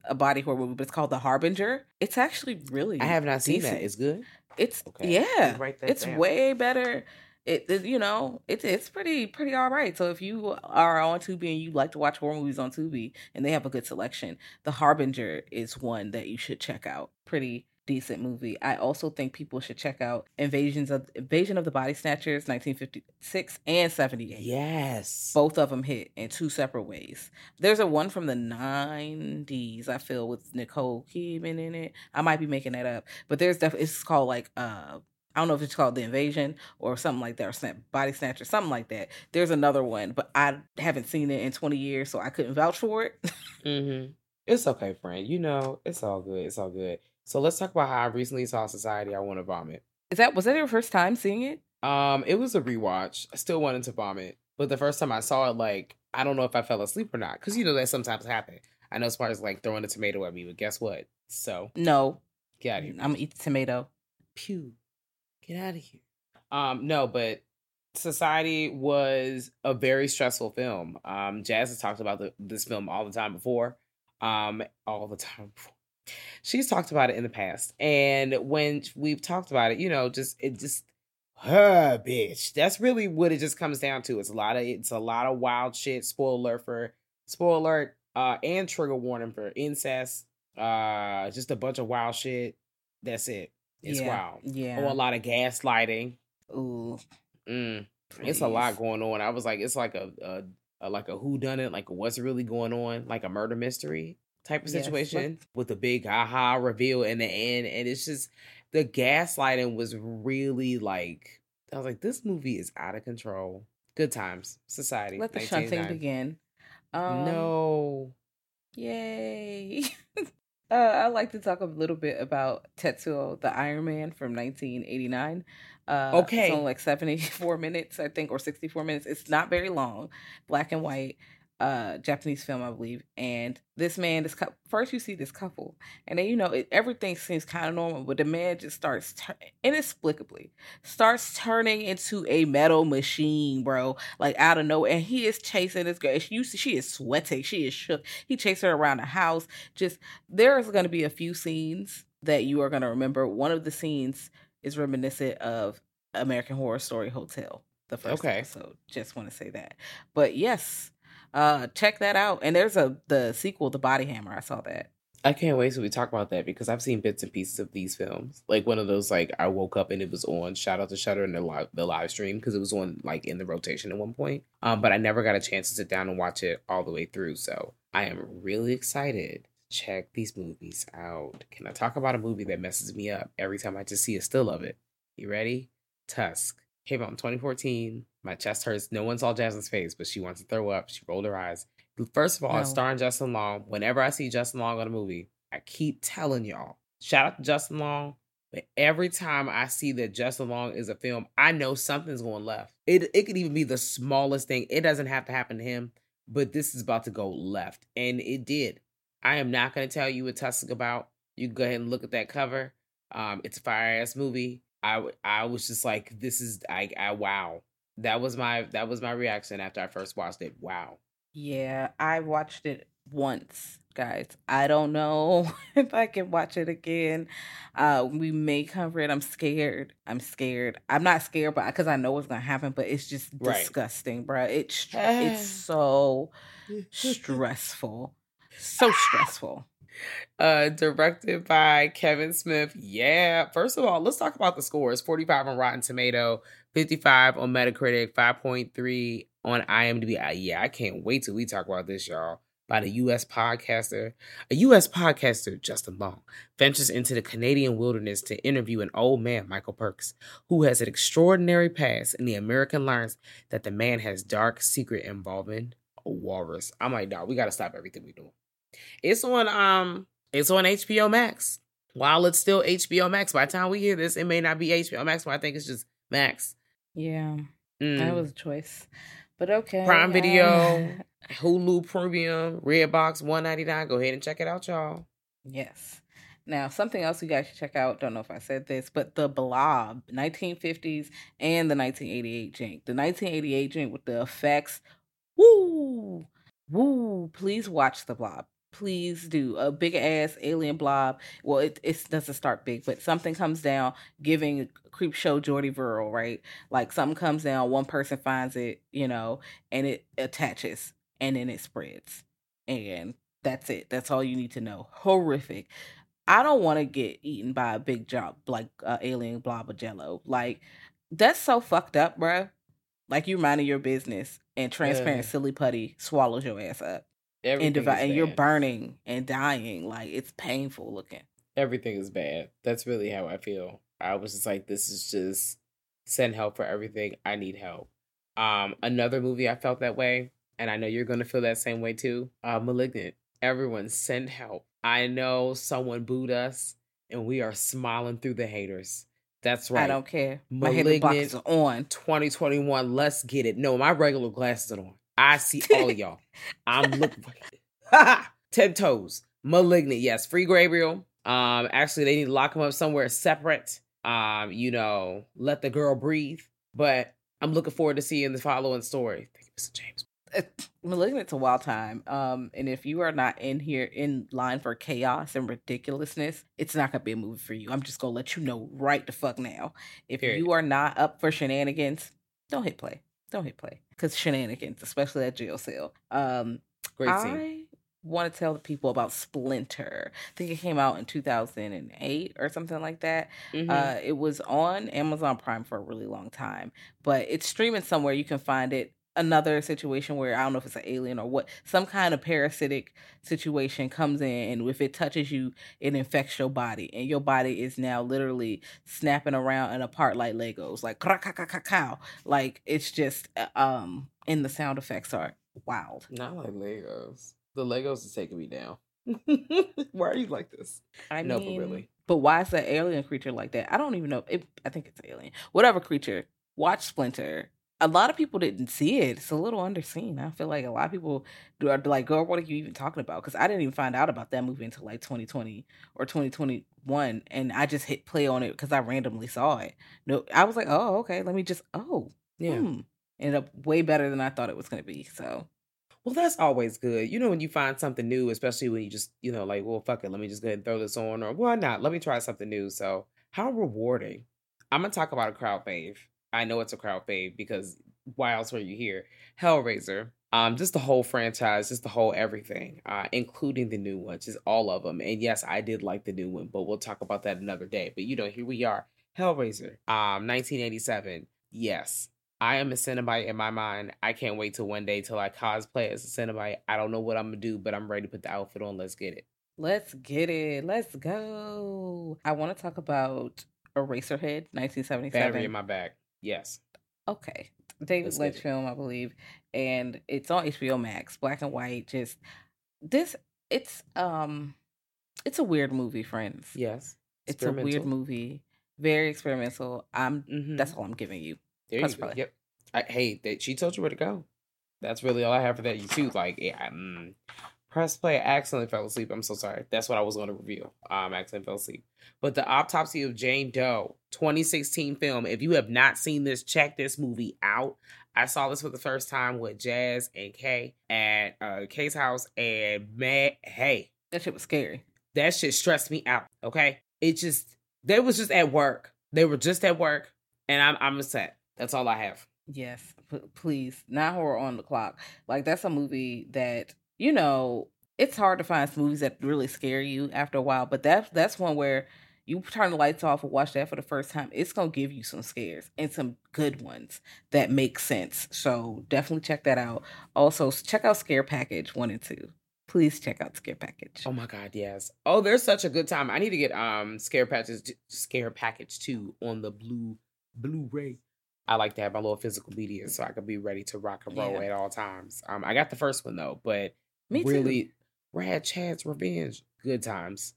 a body horror movie, but it's called The Harbinger. It's actually really I have not decent. seen that. It's good. It's okay. yeah, it's down. way better. It, it you know, it's it's pretty pretty all right. So if you are on Tubi and you like to watch horror movies on Tubi, and they have a good selection, The Harbinger is one that you should check out. Pretty. Decent movie. I also think people should check out Invasions of Invasion of the Body Snatchers, nineteen fifty-six and seventy-eight. Yes. Both of them hit in two separate ways. There's a one from the nineties, I feel, with Nicole Kidman in it. I might be making that up. But there's definitely, it's called like, uh, I don't know if it's called The Invasion or something like that, or Snap Body Snatcher, something like that. There's another one, but I haven't seen it in twenty years, so I couldn't vouch for it. mm-hmm. It's okay, friend. You know, it's all good. It's all good. So let's talk about how I recently saw Society. I want to vomit. Is that was that your first time seeing it? Um, it was a rewatch. I still wanted to vomit, but the first time I saw it, like I don't know if I fell asleep or not, because you know that sometimes happens. I know as far as like throwing a tomato at me, but guess what? So no, get out of here. I'm gonna eat the tomato. Pew, get out of here. Um, no, but Society was a very stressful film. Um, Jazz has talked about the, this film all the time before. Um, all the time before. She's talked about it in the past, and when we've talked about it, you know, just it just her bitch. That's really what it just comes down to. It's a lot of it's a lot of wild shit. Spoiler for spoiler alert, uh, and trigger warning for incest. Uh, just a bunch of wild shit. That's it. It's yeah, wild. Yeah, oh, a lot of gaslighting. Ooh, mm. It's a lot going on. I was like, it's like a, a, a like a whodunit, like what's really going on, like a murder mystery. Type of situation yes. with a big aha reveal in the end. And it's just the gaslighting was really like, I was like, this movie is out of control. Good times. Society. Let the shunting begin. Um, no. Yay. uh, I'd like to talk a little bit about Tetsuo the Iron Man from nineteen eighty-nine. Uh, okay. It's only like seventy-four minutes, I think, or sixty-four minutes. It's not very long. Black and white. Uh, Japanese film, I believe, and this man, this cu- first you see this couple, and then you know it, everything seems kind of normal, but the man just starts tur- inexplicably starts turning into a metal machine, bro, like out of nowhere, and he is chasing this girl. She, used to, she is sweating, she is shook. He chases her around the house. Just there is going to be a few scenes that you are going to remember. One of the scenes is reminiscent of American Horror Story Hotel, the first okay. episode. Just want to say that, but yes. Uh, check that out. And there's a the sequel, The Body Hammer. I saw that. I can't wait till we talk about that because I've seen bits and pieces of these films. Like one of those, like I woke up and it was on. Shout out to Shudder and the live the live stream because it was on like in the rotation at one point. Um, but I never got a chance to sit down and watch it all the way through. So I am really excited. Check these movies out. Can I talk about a movie that messes me up every time I just see a still of it? You ready? Tusk. Came out in twenty fourteen. My chest hurts. No one saw Jasmine's face, but she wants to throw up. She rolled her eyes. First of all, no. starring Justin Long. Whenever I see Justin Long on a movie, I keep telling y'all, shout out to Justin Long. But every time I see that Justin Long is a film, I know something's going left. It it could even be the smallest thing. It doesn't have to happen to him, but this is about to go left. And it did. I am not going to tell you what Tusk's about. You can go ahead and look at that cover. Um, it's a fire-ass movie. I, I was just like, this is, I, I, wow. That was my, that was my reaction after I first watched it. Wow. Yeah, I watched it once, guys. I don't know if I can watch it again. Uh, we may cover it. I'm scared. I'm scared. I'm not scared, but because I know what's going to happen, but it's just right. disgusting, bro. It's, it's so stressful. So stressful. Uh, directed by Kevin Smith. Yeah. First of all, let's talk about the scores. forty-five on Rotten Tomato, fifty-five on Metacritic, five point three on IMDb. I, yeah, I can't wait till we talk about this, y'all. By the U S podcaster. A U S podcaster, Justin Long, ventures into the Canadian wilderness to interview an old man, Michael Perks, who has an extraordinary past, and the American learns that the man has dark secret involving a walrus. I'm like, dog, we got to stop everything we're doing. It's on um, it's on H B O Max. While it's still H B O Max, by the time we hear this, it may not be H B O Max, but I think it's just Max. Yeah, mm. that was a choice. But okay. Prime Video, uh... Hulu Premium, Redbox, one ninety-nine. Go ahead and check it out, y'all. Yes. Now, something else you guys should check out, don't know if I said this, but The Blob, nineteen fifties and the nineteen eighty-eight jank. The nineteen eighty-eight jank with the effects. Woo! Woo! Please watch The Blob. Please do. A big ass alien blob. Well, it, it doesn't start big, but something comes down, giving creep show Geordie Verrill, right? Like something comes down, one person finds it, you know, and it attaches and then it spreads. And that's it. That's all you need to know. Horrific. I don't want to get eaten by a big job like uh, alien blob of jello. Like that's so fucked up, bruh. Like you minding your business and transparent yeah. silly putty swallows your ass up. Everything and, divi- and you're burning and dying. Like, it's painful looking. Everything is bad. That's really how I feel. I was just like, this is just send help for everything. I need help. Um, another movie I felt that way, and I know you're going to feel that same way too, uh, Malignant. Everyone send help. I know someone booed us, and we are smiling through the haters. That's right. I don't care. Malignant, my haters boxes are on. twenty twenty-one, let's get it. No, my regular glasses are on. I see all of y'all. I'm looking for it. Ten toes. Malignant. Yes. Free Gabriel. Um, actually, they need to lock him up somewhere separate. Um, you know, let the girl breathe. But I'm looking forward to seeing the following story. Thank you, Mister James. Malignant's a wild time. Um, and if you are not in here in line for chaos and ridiculousness, it's not gonna be a movie for you. I'm just gonna let you know right the fuck now. If Period. You are not up for shenanigans, don't hit play. Don't hit play. Because shenanigans, especially at jail cell. Um, Great scene. I want to tell the people about Splinter. I think it came out in two thousand eight or something like that. Mm-hmm. Uh, it was on Amazon Prime for a really long time. But it's streaming somewhere. You can find it. Another situation where, I don't know if it's an alien or what, some kind of parasitic situation comes in, and if it touches you, it infects your body, and your body is now literally snapping around and apart like Legos, like kra-ka-ka-ka-kow. Like it's just um, and the sound effects are wild. Not like Legos. The Legos is taking me down. Why are you like this? I know, but really, but why is that alien creature like that? I don't even know. It, I think it's alien. Whatever creature. Watch Splinter. A lot of people didn't see it. It's a little underseen. I feel like a lot of people do are like, girl, what are you even talking about? Because I didn't even find out about that movie until like twenty twenty or twenty twenty-one. And I just hit play on it because I randomly saw it. No, I was like, oh, okay. Let me just, oh. Yeah. Hmm. Ended up way better than I thought it was going to be. So. Well, that's always good. You know, when you find something new, especially when you just, you know, like, well, fuck it. Let me just go ahead and throw this on. Or why not? Let me try something new. So how rewarding. I'm going to talk about a crowd fave. I know it's a crowd fave because why else were you here? Hellraiser, um, just the whole franchise, just the whole everything, uh, including the new one, just all of them. And yes, I did like the new one, but we'll talk about that another day. But you know, here we are. Hellraiser, um, nineteen eighty-seven. Yes, I am a Cenobite in my mind. I can't wait till one day till I cosplay as a Cenobite. I don't know what I'm gonna do, but I'm ready to put the outfit on. Let's get it. Let's get it. Let's go. I want to talk about Eraserhead, nineteen seventy-seven. Battery in my back. Yes. Okay. David Lynch film, I believe. And it's on H B O Max, black and white. Just this, it's, um, it's a weird movie, friends. Yes. It's a weird movie. Very experimental. I'm, mm-hmm. That's all I'm giving you. There you go. Yep. I, hey, they, she told you where to go. That's really all I have for that. You too. Like, yeah, um, Press play. I accidentally fell asleep. I'm so sorry. That's what I was going to review. Um, I accidentally fell asleep. But The Autopsy of Jane Doe, twenty sixteen film. If you have not seen this, check this movie out. I saw this for the first time with Jazz and Kay at uh, Kay's house. And man, hey. That shit was scary. That shit stressed me out. Okay? It just, they was just at work. They were just at work. And I'm, I'm upset. That's all I have. Yes. P- please. Not horror on the clock. Like, that's a movie that... You know, it's hard to find movies that really scare you after a while, but that's that's one where you turn the lights off and watch that for the first time. It's going to give you some scares and some good ones that make sense. So definitely check that out. Also, check out Scare Package one and two. Please check out Scare Package. Oh, my God, yes. Oh, there's such a good time. I need to get um Scare Package Scare Package two on the blue Blu-ray. I like to have my little physical media so I can be ready to rock and roll yeah. at all times. Um, I got the first one, though, but... Me too. Really, Rad Chad's Revenge. Good times.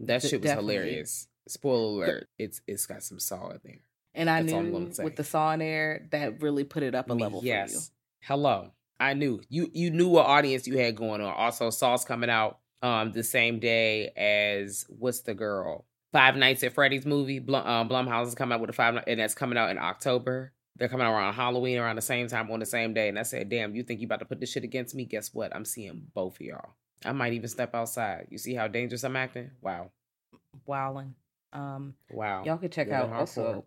That shit was Definitely. hilarious. Spoiler alert, it's it's got some Saw in there. And I That's knew with the Saw in there, that really put it up a Me, level yes. for you. Hello. I knew. You you knew what audience you had going on. Also, Saw's coming out um, the same day as, what's the girl? Five Nights at Freddy's movie. Bl- um, Blumhouse is coming out with a five night, and that's coming out in October. They're coming out around Halloween, around the same time, on the same day. And I said, damn, you think you about to put this shit against me? Guess what? I'm seeing both of y'all. I might even step outside. You see how dangerous I'm acting? Wow. Wowing. Um, wow. Y'all could check You're out also.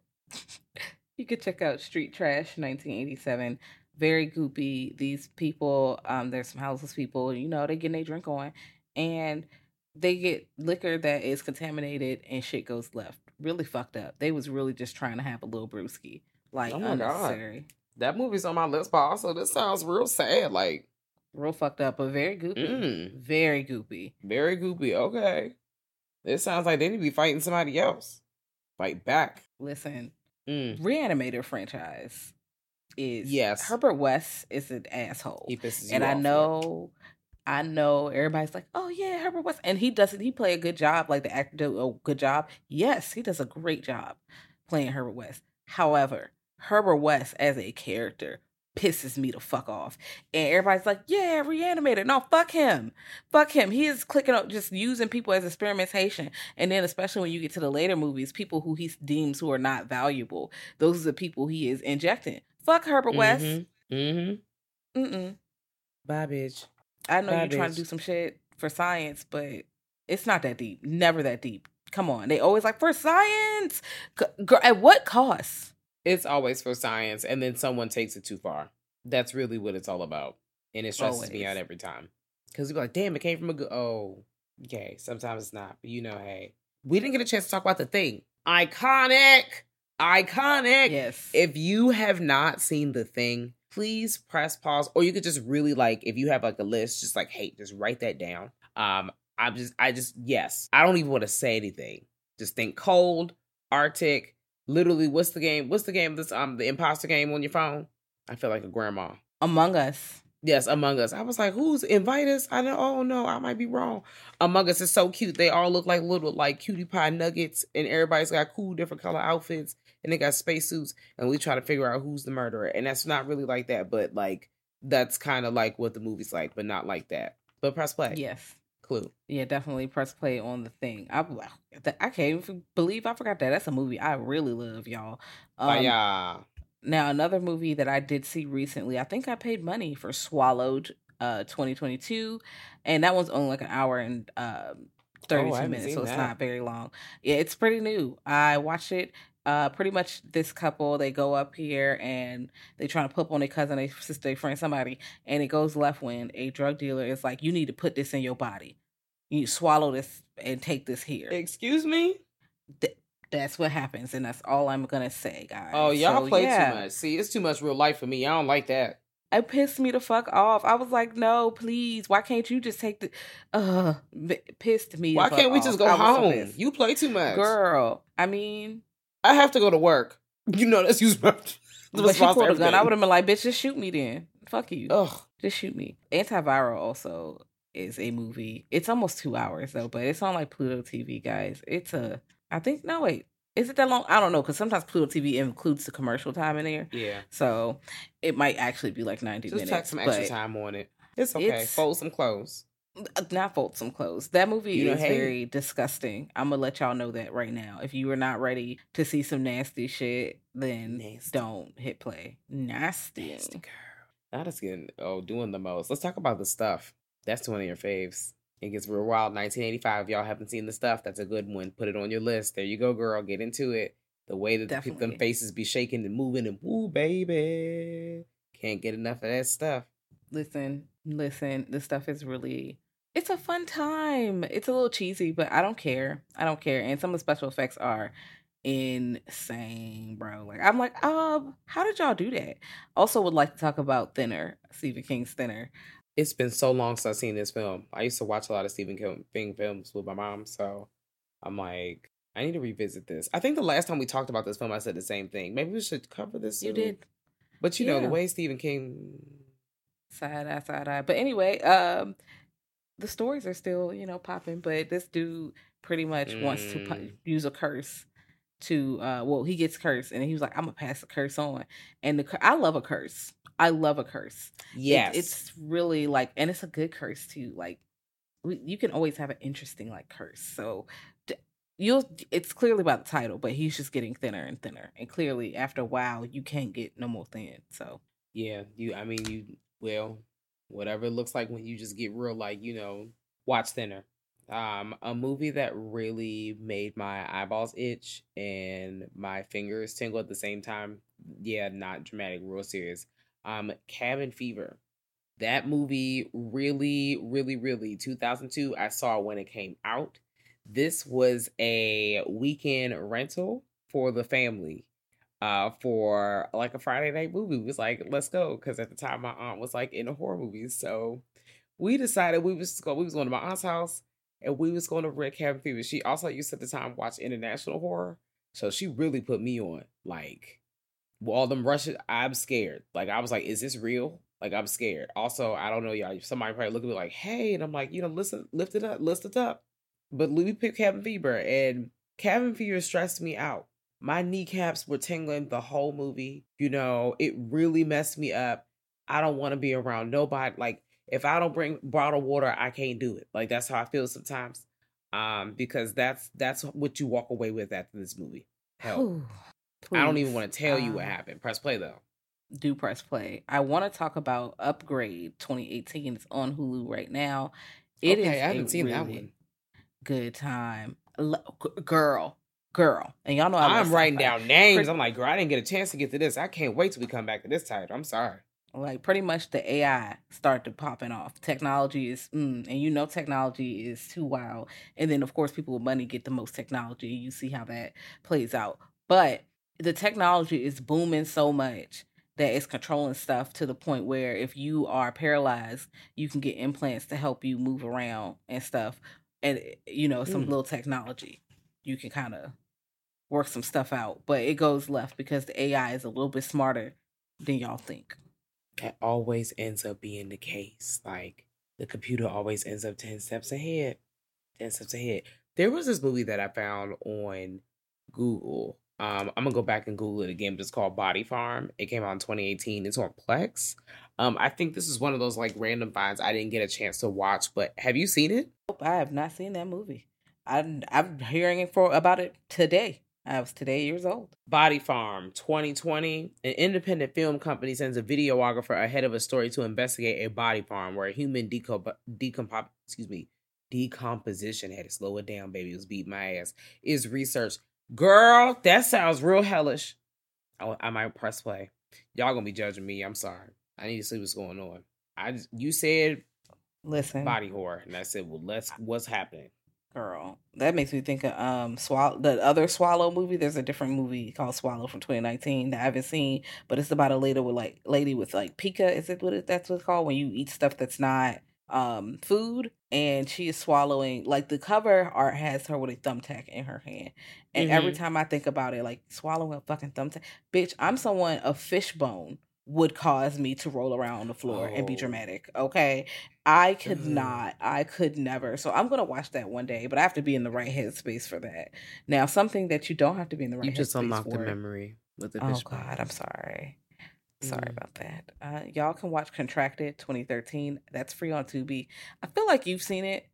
You could check out Street Trash nineteen eighty-seven. Very goopy. These people, um, there's some houseless people, you know, they getting their drink on. And they get liquor that is contaminated and shit goes left. Really fucked up. They was really just trying to have a little brewski. Like, oh my unnecessary. God. That movie's on my list, but also this sounds real sad. Like, real fucked up, but very goopy. Mm. Very goopy. Very goopy. Okay. It sounds like they need to be fighting somebody else. Fight back. Listen, mm. Reanimator franchise is. Yes. Herbert West is an asshole. He pisses you And off, I know. Man. I know everybody's like, oh yeah, Herbert West. And he does it. He play a good job. Like, the actor do a good job. Yes, he does a great job playing Herbert West. However, Herbert West as a character pisses me the fuck off. And everybody's like, yeah, Reanimator. No, fuck him. Fuck him. He is clicking up, just using people as experimentation. And then especially when you get to the later movies, people who he deems who are not valuable, those are the people he is injecting. Fuck Herbert mm-hmm. West. Mm-hmm. Mm-mm. Bye, bitch. I know Bye, you're bitch. trying to do some shit for science, but it's not that deep. Never that deep. Come on. They always like, for science. Girl, at what cost? It's always for science, and then someone takes it too far. That's really what it's all about, and it stresses always. me out every time. Because we're like, damn, it came from a good... Oh, okay, sometimes it's not, but you know, hey. We didn't get a chance to talk about The Thing. Iconic! Iconic! Yes. If you have not seen The Thing, please press pause, or you could just really, like, if you have, like, a list, just, like, hey, just write that down. Um, I'm just, I just, yes. I don't even want to say anything. Just think cold, Arctic, literally, what's the game? What's the game? This um, the imposter game on your phone. I feel like a grandma. Among Us. Yes, Among Us. I was like, who's invite us? I know. Oh no, I might be wrong. Among Us is so cute. They all look like little like cutie pie nuggets, and everybody's got cool different color outfits, and they got spacesuits, and we try to figure out who's the murderer. And that's not really like that, but like that's kind of like what the movie's like, but not like that. But press play. Yes. Clue. Yeah, definitely press play on The Thing. I, I can't even believe I forgot that. That's a movie I really love, y'all. Um, oh, yeah. Now, another movie that I did see recently, I think I paid money for Swallowed uh, twenty twenty-two, and that one's only like an hour and uh, thirty-two oh, minutes, so it's that. not very long. Yeah, it's pretty new. I watched it. Uh, pretty much this couple, they go up here and they trying to put on their cousin, their sister, their friend, somebody, and it goes left when a drug dealer is like, you need to put this in your body. You swallow this and take this here. Excuse me? Th- that's what happens, and that's all I'm going to say, guys. Oh, y'all so, play yeah. too much. See, it's too much real life for me. I don't like that. It pissed me the fuck off. I was like, no, please. Why can't you just take the... Uh, pissed me Why the fuck can't we off. just go I home? You play too much. Girl, I mean... I have to go to work. You know, that's used by the response to everything. But she pulled a gun. I would have been like, bitch, just shoot me then. Fuck you. Ugh. Just shoot me. Antiviral also is a movie. It's almost two hours, though, but it's on, like, Pluto T V, guys. It's a... I think... No, wait. Is it that long? I don't know, because sometimes Pluto T V includes the commercial time in there. Yeah. So it might actually be, like, ninety just minutes. Just tack some extra time on it. It's okay. It's, Fold some clothes. Not fold some clothes. That movie you is hate. very disgusting. I'm gonna let y'all know that right now. If you are not ready to see some nasty shit, then nasty. don't hit play. Nasty. Nasty girl. Not as good. Oh, doing the most. Let's talk about The Stuff. That's one of your faves. It gets real wild. nineteen eighty-five. If y'all haven't seen The Stuff, that's a good one. Put it on your list. There you go, girl. Get into it. The way that the, them faces be shaking and moving and woo, baby. Can't get enough of that stuff. Listen, listen. The Stuff is really... It's a fun time. It's a little cheesy, but I don't care. I don't care. And some of the special effects are insane, bro. Like, I'm like, um, how did y'all do that? Also would like to talk about Thinner, Stephen King's Thinner. It's been so long since I've seen this film. I used to watch a lot of Stephen King films with my mom, so I'm like, I need to revisit this. I think the last time we talked about this film, I said the same thing. Maybe we should cover this soon. You did. But, you yeah. know, the way Stephen King... Side eye, side eye. But anyway, um... the stories are still, you know, popping, but this dude pretty much mm. wants to p- use a curse to, uh, well, he gets cursed, and he was like, I'm going to pass the curse on. And the cu- I love a curse. I love a curse. Yes. It, it's really like, and it's a good curse too. Like, we, you can always have an interesting, like, curse. So d- you'll, it's clearly about the title, but he's just getting thinner and thinner. And clearly, after a while, you can't get no more thin. So, yeah, you, I mean, you, well, whatever it looks like when you just get real, like, you know, watch Thinner. Um, a movie that really made my eyeballs itch and my fingers tingle at the same time. Yeah, not dramatic, real serious. Um, Cabin Fever. That movie really, really, really, two thousand two, I saw when it came out. This was a weekend rental for the family. Uh, for like a Friday night movie. We was like, let's go. Because at the time, my aunt was like into horror movies. So we decided we was, go- we was going to my aunt's house and we was going to rent Cabin Fever. She also used at the time watch international horror. So she really put me on. Like, all them Russian, I'm scared. Like, I was like, is this real? Like, I'm scared. Also, I don't know, y'all. Somebody probably looked at me like, hey. And I'm like, you know, listen, lift it up, lift it up. But we picked Cabin Fever. And Cabin Fever stressed me out. My kneecaps were tingling the whole movie. You know, it really messed me up. I don't want to be around nobody. Like, if I don't bring bottled water, I can't do it. Like, that's how I feel sometimes. Um, because that's that's what you walk away with after this movie. Hell, I don't even want to tell you um, what happened. Press play, though. Do press play. I want to talk about Upgrade twenty eighteen. It's on Hulu right now. It okay, is I haven't a seen really that one. Good time. Girl. Girl, and y'all know I I'm writing down like, names. I'm like, girl, I didn't get a chance to get to this. I can't wait till we come back to this title. I'm sorry. Like, pretty much the A I started popping off. Technology is, mm, and you know, technology is too wild. And then, of course, people with money get the most technology. You see how that plays out. But the technology is booming so much that it's controlling stuff to the point where if you are paralyzed, you can get implants to help you move around and stuff. And, you know, some mm. little technology. You can kind of work some stuff out, but it goes left because the A I is a little bit smarter than y'all think. That always ends up being the case. Like, the computer always ends up ten steps ahead ten steps ahead. There was this movie that I found on Google. um I'm gonna go back and Google it again, but it's called Body Farm. It came out in twenty eighteen. It's on Plex. um I think this is one of those like random finds I didn't get a chance to watch, but have you seen it? Nope, I have not seen that movie. I'm, I'm hearing it for about it today. I was today years old. Body Farm twenty twenty. An independent film company sends a videographer ahead of a story to investigate a body farm where a human decomp- decomp- excuse me, decomposition had to slow it down, baby. It was beating my ass. Is research. Girl, that sounds real hellish. I, I might press play. Y'all gonna be judging me. I'm sorry. I need to see what's going on. I just, you said listen body horror, and I said, well, let's what's happening. Girl, that makes me think of um Swallow, the other Swallow movie. There's a different movie called Swallow from twenty nineteen that I haven't seen, but it's about a lady with like lady with like pica. Is it what it, that's what it's called when you eat stuff that's not um food? And she is swallowing. Like, the cover art has her with a thumbtack in her hand, and mm-hmm. every time I think about it, like, swallowing a fucking thumbtack, bitch. I'm someone a fishbone would cause me to roll around on the floor oh. and be dramatic. Okay. I could mm. not. I could never. So I'm going to watch that one day, but I have to be in the right headspace for that. Now, something that you don't have to be in the right headspace for. You just unlocked the memory with the fish. Oh, God. I'm sorry. Sorry about that. Uh, y'all can watch Contracted twenty thirteen. That's free on Tubi. I feel like you've seen it.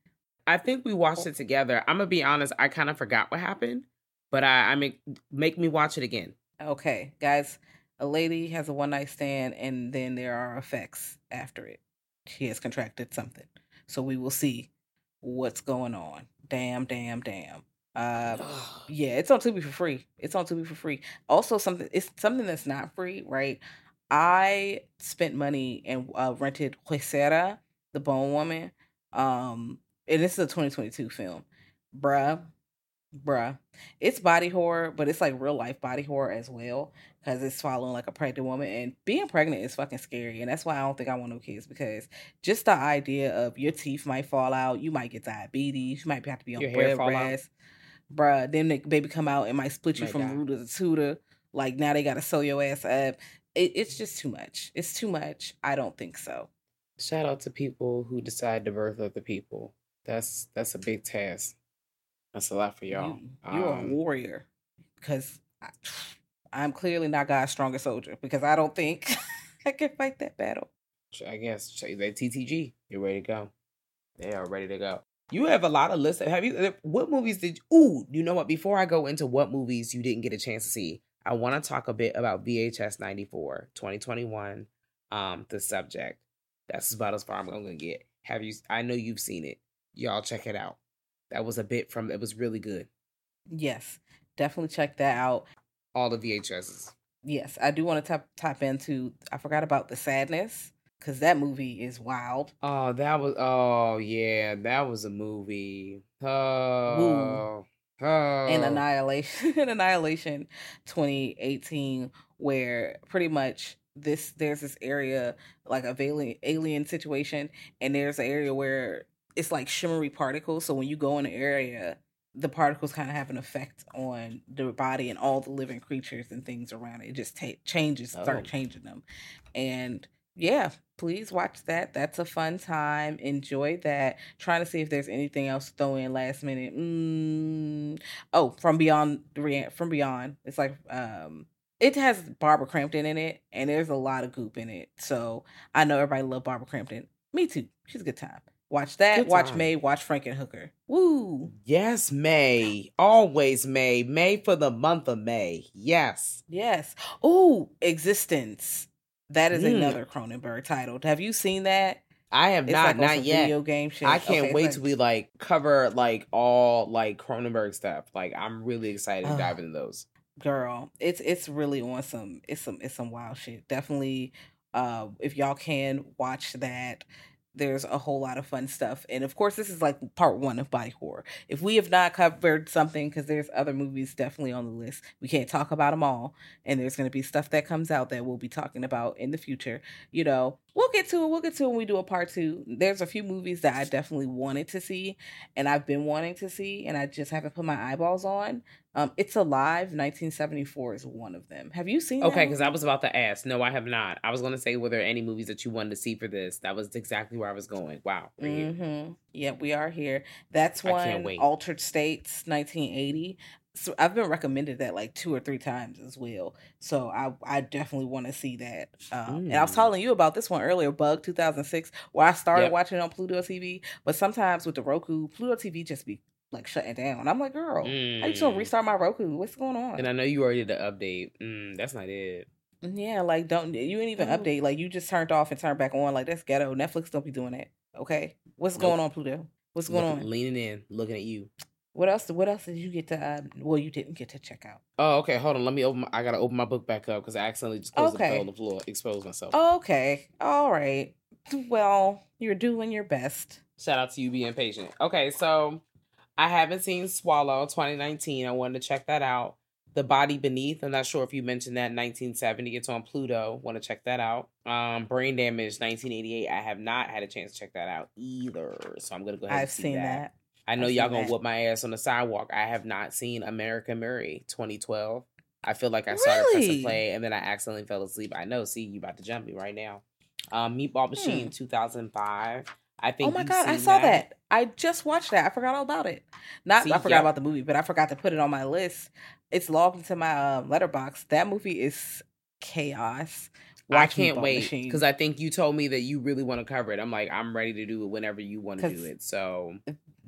I think we watched it together. I'm going to be honest. I kind of forgot what happened, but I, I make, make me watch it again. Okay, guys. A lady has a one-night stand, and then there are effects after it. She has contracted something. So we will see what's going on. Damn, damn, damn. Uh, yeah, it's on Tubi for free. It's on Tubi for free. Also, something it's something that's not free, right? I spent money and uh, rented Huesera, The Bone Woman. Um, and this is a twenty twenty-two film. Bruh. Bruh. It's body horror, but it's like real life body horror as well. Because it's following like a pregnant woman. And being pregnant is fucking scary. And that's why I don't think I want no kids. Because just the idea of your teeth might fall out. You might get diabetes. You might have to be on your bread rest. Bruh. Then the baby come out and might split you My from God. the root to the tutor. Like now they got to sew your ass up. It, it's just too much. It's too much. I don't think so. Shout out to people who decide to birth other people. That's that's a big task. That's a lot for y'all. You, you're um, a warrior, because I, I'm clearly not God's strongest soldier, because I don't think I can fight that battle. I guess they T T G. You're ready to go. They are ready to go. You have a lot of lists. Have you? What movies did? Ooh, you know what? Before I go into what movies you didn't get a chance to see, I want to talk a bit about V H S ninety-four, twenty twenty-one, um, The Subject. That's about as far I'm going to get. Have you? I know you've seen it. Y'all check it out. That was a bit from, it was really good. Yes, definitely check that out. All the V H Ss. Yes, I do want to tap, tap into, I forgot about The Sadness, because that movie is wild. Oh, that was, oh yeah, that was a movie. Oh. Ooh. Oh. In Annihilation, in Annihilation twenty eighteen, where pretty much this there's this area, like a alien, alien situation, and there's an area where it's like shimmery particles. So when you go in an area, the particles kind of have an effect on the body and all the living creatures and things around it. It just t- changes, oh. start changing them. And yeah, please watch that. That's a fun time. Enjoy that. Trying to see if there's anything else to throw in last minute. Mm. Oh, From Beyond. From Beyond. It's like, um, it has Barbara Crampton in it, and there's a lot of goop in it. So I know everybody loves Barbara Crampton. Me too. She's a good time. Watch that. Good watch time. May. Watch Frankenhooker. Woo. Yes, May. Always May. May for the month of May. Yes. Yes. Ooh, Existence. That is mm. another Cronenberg title. Have you seen that? I have it's not, like not yet. Video game shit. I can't okay, wait like... till we like cover like all like Cronenberg stuff. Like I'm really excited to uh, dive into those. Girl, it's it's really on some it's some it's some wild shit. Definitely, uh, if y'all can watch that. There's a whole lot of fun stuff. And of course, this is like part one of body horror. If we have not covered something, because there's other movies definitely on the list, we can't talk about them all. And there's going to be stuff that comes out that we'll be talking about in the future. You know, we'll get to it. We'll get to it when we do a part two. There's a few movies that I definitely wanted to see and I've been wanting to see, and I just haven't put my eyeballs on. Um, It's Alive, nineteen seventy-four is one of them. Have you seen it? Okay, because I was about to ask. No, I have not. I was going to say, were there any movies that you wanted to see for this? That was exactly where I was going. Wow. Mm-hmm. Yeah, we are here. That's one. I can't wait. Altered States, nineteen eighty. So I've been recommended that like two or three times as well. So I, I definitely want to see that. Um, mm. And I was telling you about this one earlier, Bug two thousand six, where I started yep. watching it on Pluto T V. But sometimes with the Roku, Pluto T V just be like shutting down. I'm like, girl, mm. I just don't restart my Roku. What's going on? And I know you already did the update. Mm, that's not it. Yeah, like don't you didn't even mm. update. Like you just turned off and turned back on. Like that's ghetto. Netflix don't be doing that. Okay, what's nope. going on, Pluto? What's going Look, on? Leaning in, looking at you. What else? What else did you get to? Um, well, you didn't get to check out. Oh, okay. Hold on. Let me open. My, I gotta open my book back up because I accidentally just closed okay. the fell on the floor, exposed myself. Okay. All right. Well, you're doing your best. Shout out to you being patient. Okay, so. I haven't seen Swallow twenty nineteen. I wanted to check that out. The Body Beneath. I'm not sure if you mentioned that. nineteen seventy. It's on Pluto. Want to check that out. Um, Brain Damage nineteen eighty-eight. I have not had a chance to check that out either. So I'm going to go ahead I've and see that. I've seen that. I know I've y'all going to whoop my ass on the sidewalk. I have not seen America Murray twenty twelve. I feel like I started really? pressing play and then I accidentally fell asleep. I know. See, you about to jump me right now. Um, Meatball Machine hmm. two thousand five. I think. Oh my God, I saw that. that. I just watched that. I forgot all about it. Not See, I forgot yeah. about the movie, but I forgot to put it on my list. It's logged into my uh, letterbox. That movie is chaos. I can't wait because I think you told me that you really want to cover it. I'm like, I'm ready to do it whenever you want to do it. So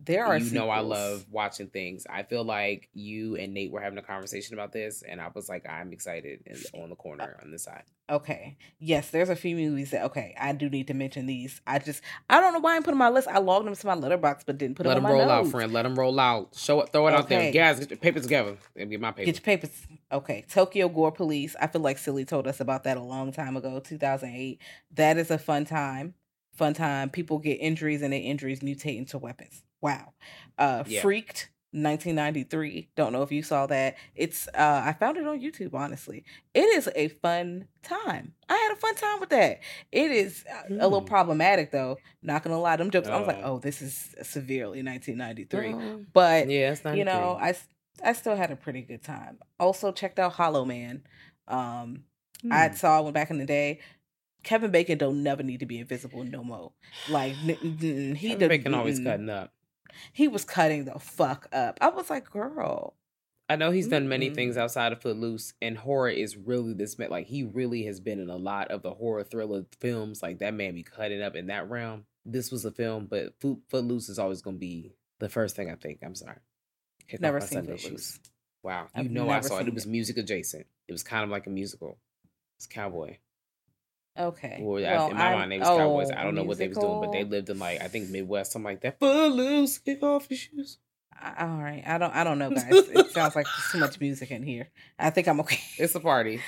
there are, you sequels. Know, I love watching things. I feel like you and Nate were having a conversation about this, and I was like, I'm excited and on the corner on this side. Okay. Yes, there's a few movies that, okay, I do need to mention these. I just, I don't know why I didn't put them on my list. I logged them to my letterbox, but didn't put them on my list. Let them roll out, friend. Let them roll out. Show it, throw it okay. out there. Guys, get your papers together. Get my papers. Get your papers. Okay. Tokyo Gore Police. I feel like Silly told us about that a long time ago, two thousand eight. That is a fun time. Fun time. People get injuries and their injuries mutate into weapons. Wow. Uh, yeah. Freaked. nineteen ninety-three. Don't know if you saw that. It's uh I found it on YouTube, honestly. It is a fun time. I had a fun time with that. It is mm. a little problematic, though. Not gonna lie, them jokes. Oh. I was like, oh, this is severely nineteen ninety-three. Oh. But yeah, it's you know, I I still had a pretty good time. Also checked out Hollow Man. Um, mm. I saw one back in the day. Kevin Bacon don't never need to be invisible no more. Like n- n- he Kevin Bacon always n- cutting up. He was cutting the fuck up. I was like, girl. I know he's done many mm-hmm. things outside of Footloose, and horror is really this, like, he really has been in a lot of the horror thriller films. Like, that man be cutting up in that realm. This was a film, but Footloose is always going to be the first thing I think. I'm sorry. Hit never seen Footloose. Footloose. Wow. You I've know I saw it. It. It was music adjacent. It was kind of like a musical. It's Cowboy. Okay. Or, well, in my I'm, mind, they was oh, cowboys. I don't know musical. What they was doing, but they lived in like I think Midwest, something like that. Footloose, get off your shoes. I, all right, I don't, I don't know, guys. It sounds like there's too much music in here. I think I'm okay. It's a party.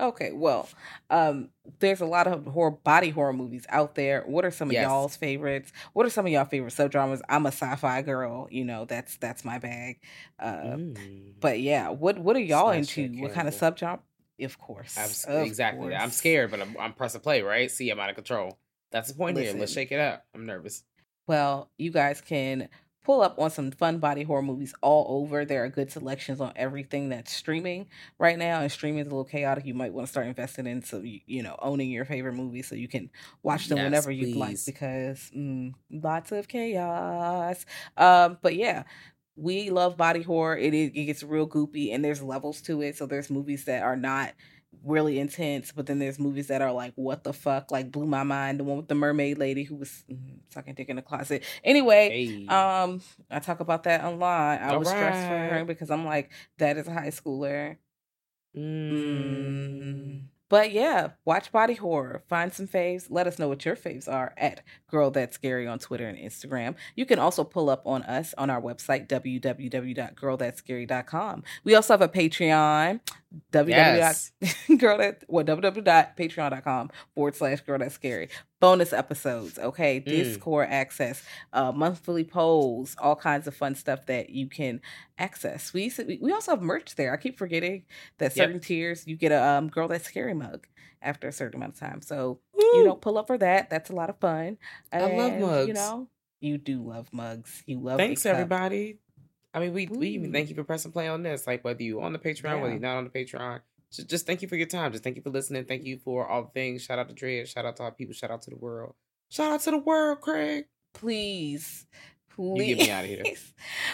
Okay, well, um, there's a lot of horror, body horror movies out there. What are some of yes. y'all's favorites? What are some of y'all favorite subgenres? I'm a sci-fi girl, you know, that's that's my bag. Uh, mm. But yeah, what what are y'all Slash into? What kind of subgenre? Of course. I'm, of exactly. Course. I'm scared, but I'm, I'm pressing play, right? See, I'm out of control. That's the point Listen, here. Let's shake it up. I'm nervous. Well, you guys can pull up on some fun body horror movies all over. There are good selections on everything that's streaming right now. And streaming is a little chaotic. You might want to start investing in some, you know, owning your favorite movies so you can watch them yes, whenever you'd like because mm, lots of chaos. Um, but yeah. We love body horror. It is, it gets real goopy, and there's levels to it. So there's movies that are not really intense, but then there's movies that are like, what the fuck? Like, blew my mind. The one with the mermaid lady who was mm, sucking dick in the closet. Anyway, hey. um, I talk about that online. I All was right. stressed for her because I'm like, that is a high schooler. Mm. Mm. But yeah, watch body horror. Find some faves. Let us know what your faves are at Girl That's Scary on Twitter and Instagram. You can also pull up on us on our website, w w w dot girl that scary dot com. We also have a Patreon, yes. w w w dot patreon dot com forward slash Girl That's Scary. Bonus episodes, okay? Mm. Discord access, uh, monthly polls, all kinds of fun stuff that you can access. We we also have merch there. I keep forgetting that certain yep. tiers, you get a um, Girl That's Scary mug after a certain amount of time. So, Woo. you know, pull up for that. That's a lot of fun. And, I love mugs. You know, you do love mugs. You love Thanks, everybody. I mean, we, we even thank you for pressing play on this. Like, whether you're on the Patreon, yeah. whether you're not on the Patreon, just, just thank you for your time. Just thank you for listening. Thank you for all the things. Shout out to Dread. Shout out to our people. Shout out to the world. Shout out to the world, Craig. Please. Please. You get me out of here.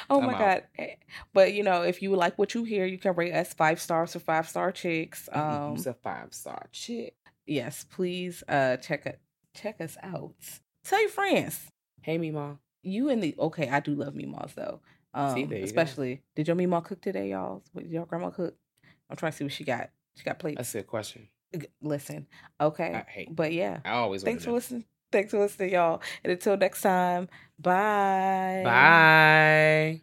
oh, I'm my out. God. But, you know, if you like what you hear, you can rate us five stars for five star chicks. Um, Who's a five star chick? Yes, please uh, check, a, check us out. Tell your friends. Hey, Meemaw. You and the... Okay, I do love Meemaws, though. Um, see, especially, go. Did your Meemaw cook today, y'all? What did your grandma cook? I'm trying to see what she got. She got plates. That's a good question. Listen, okay, I hate but yeah, I always. Thanks for listening. Thanks for listening, y'all. And until next time, bye. Bye.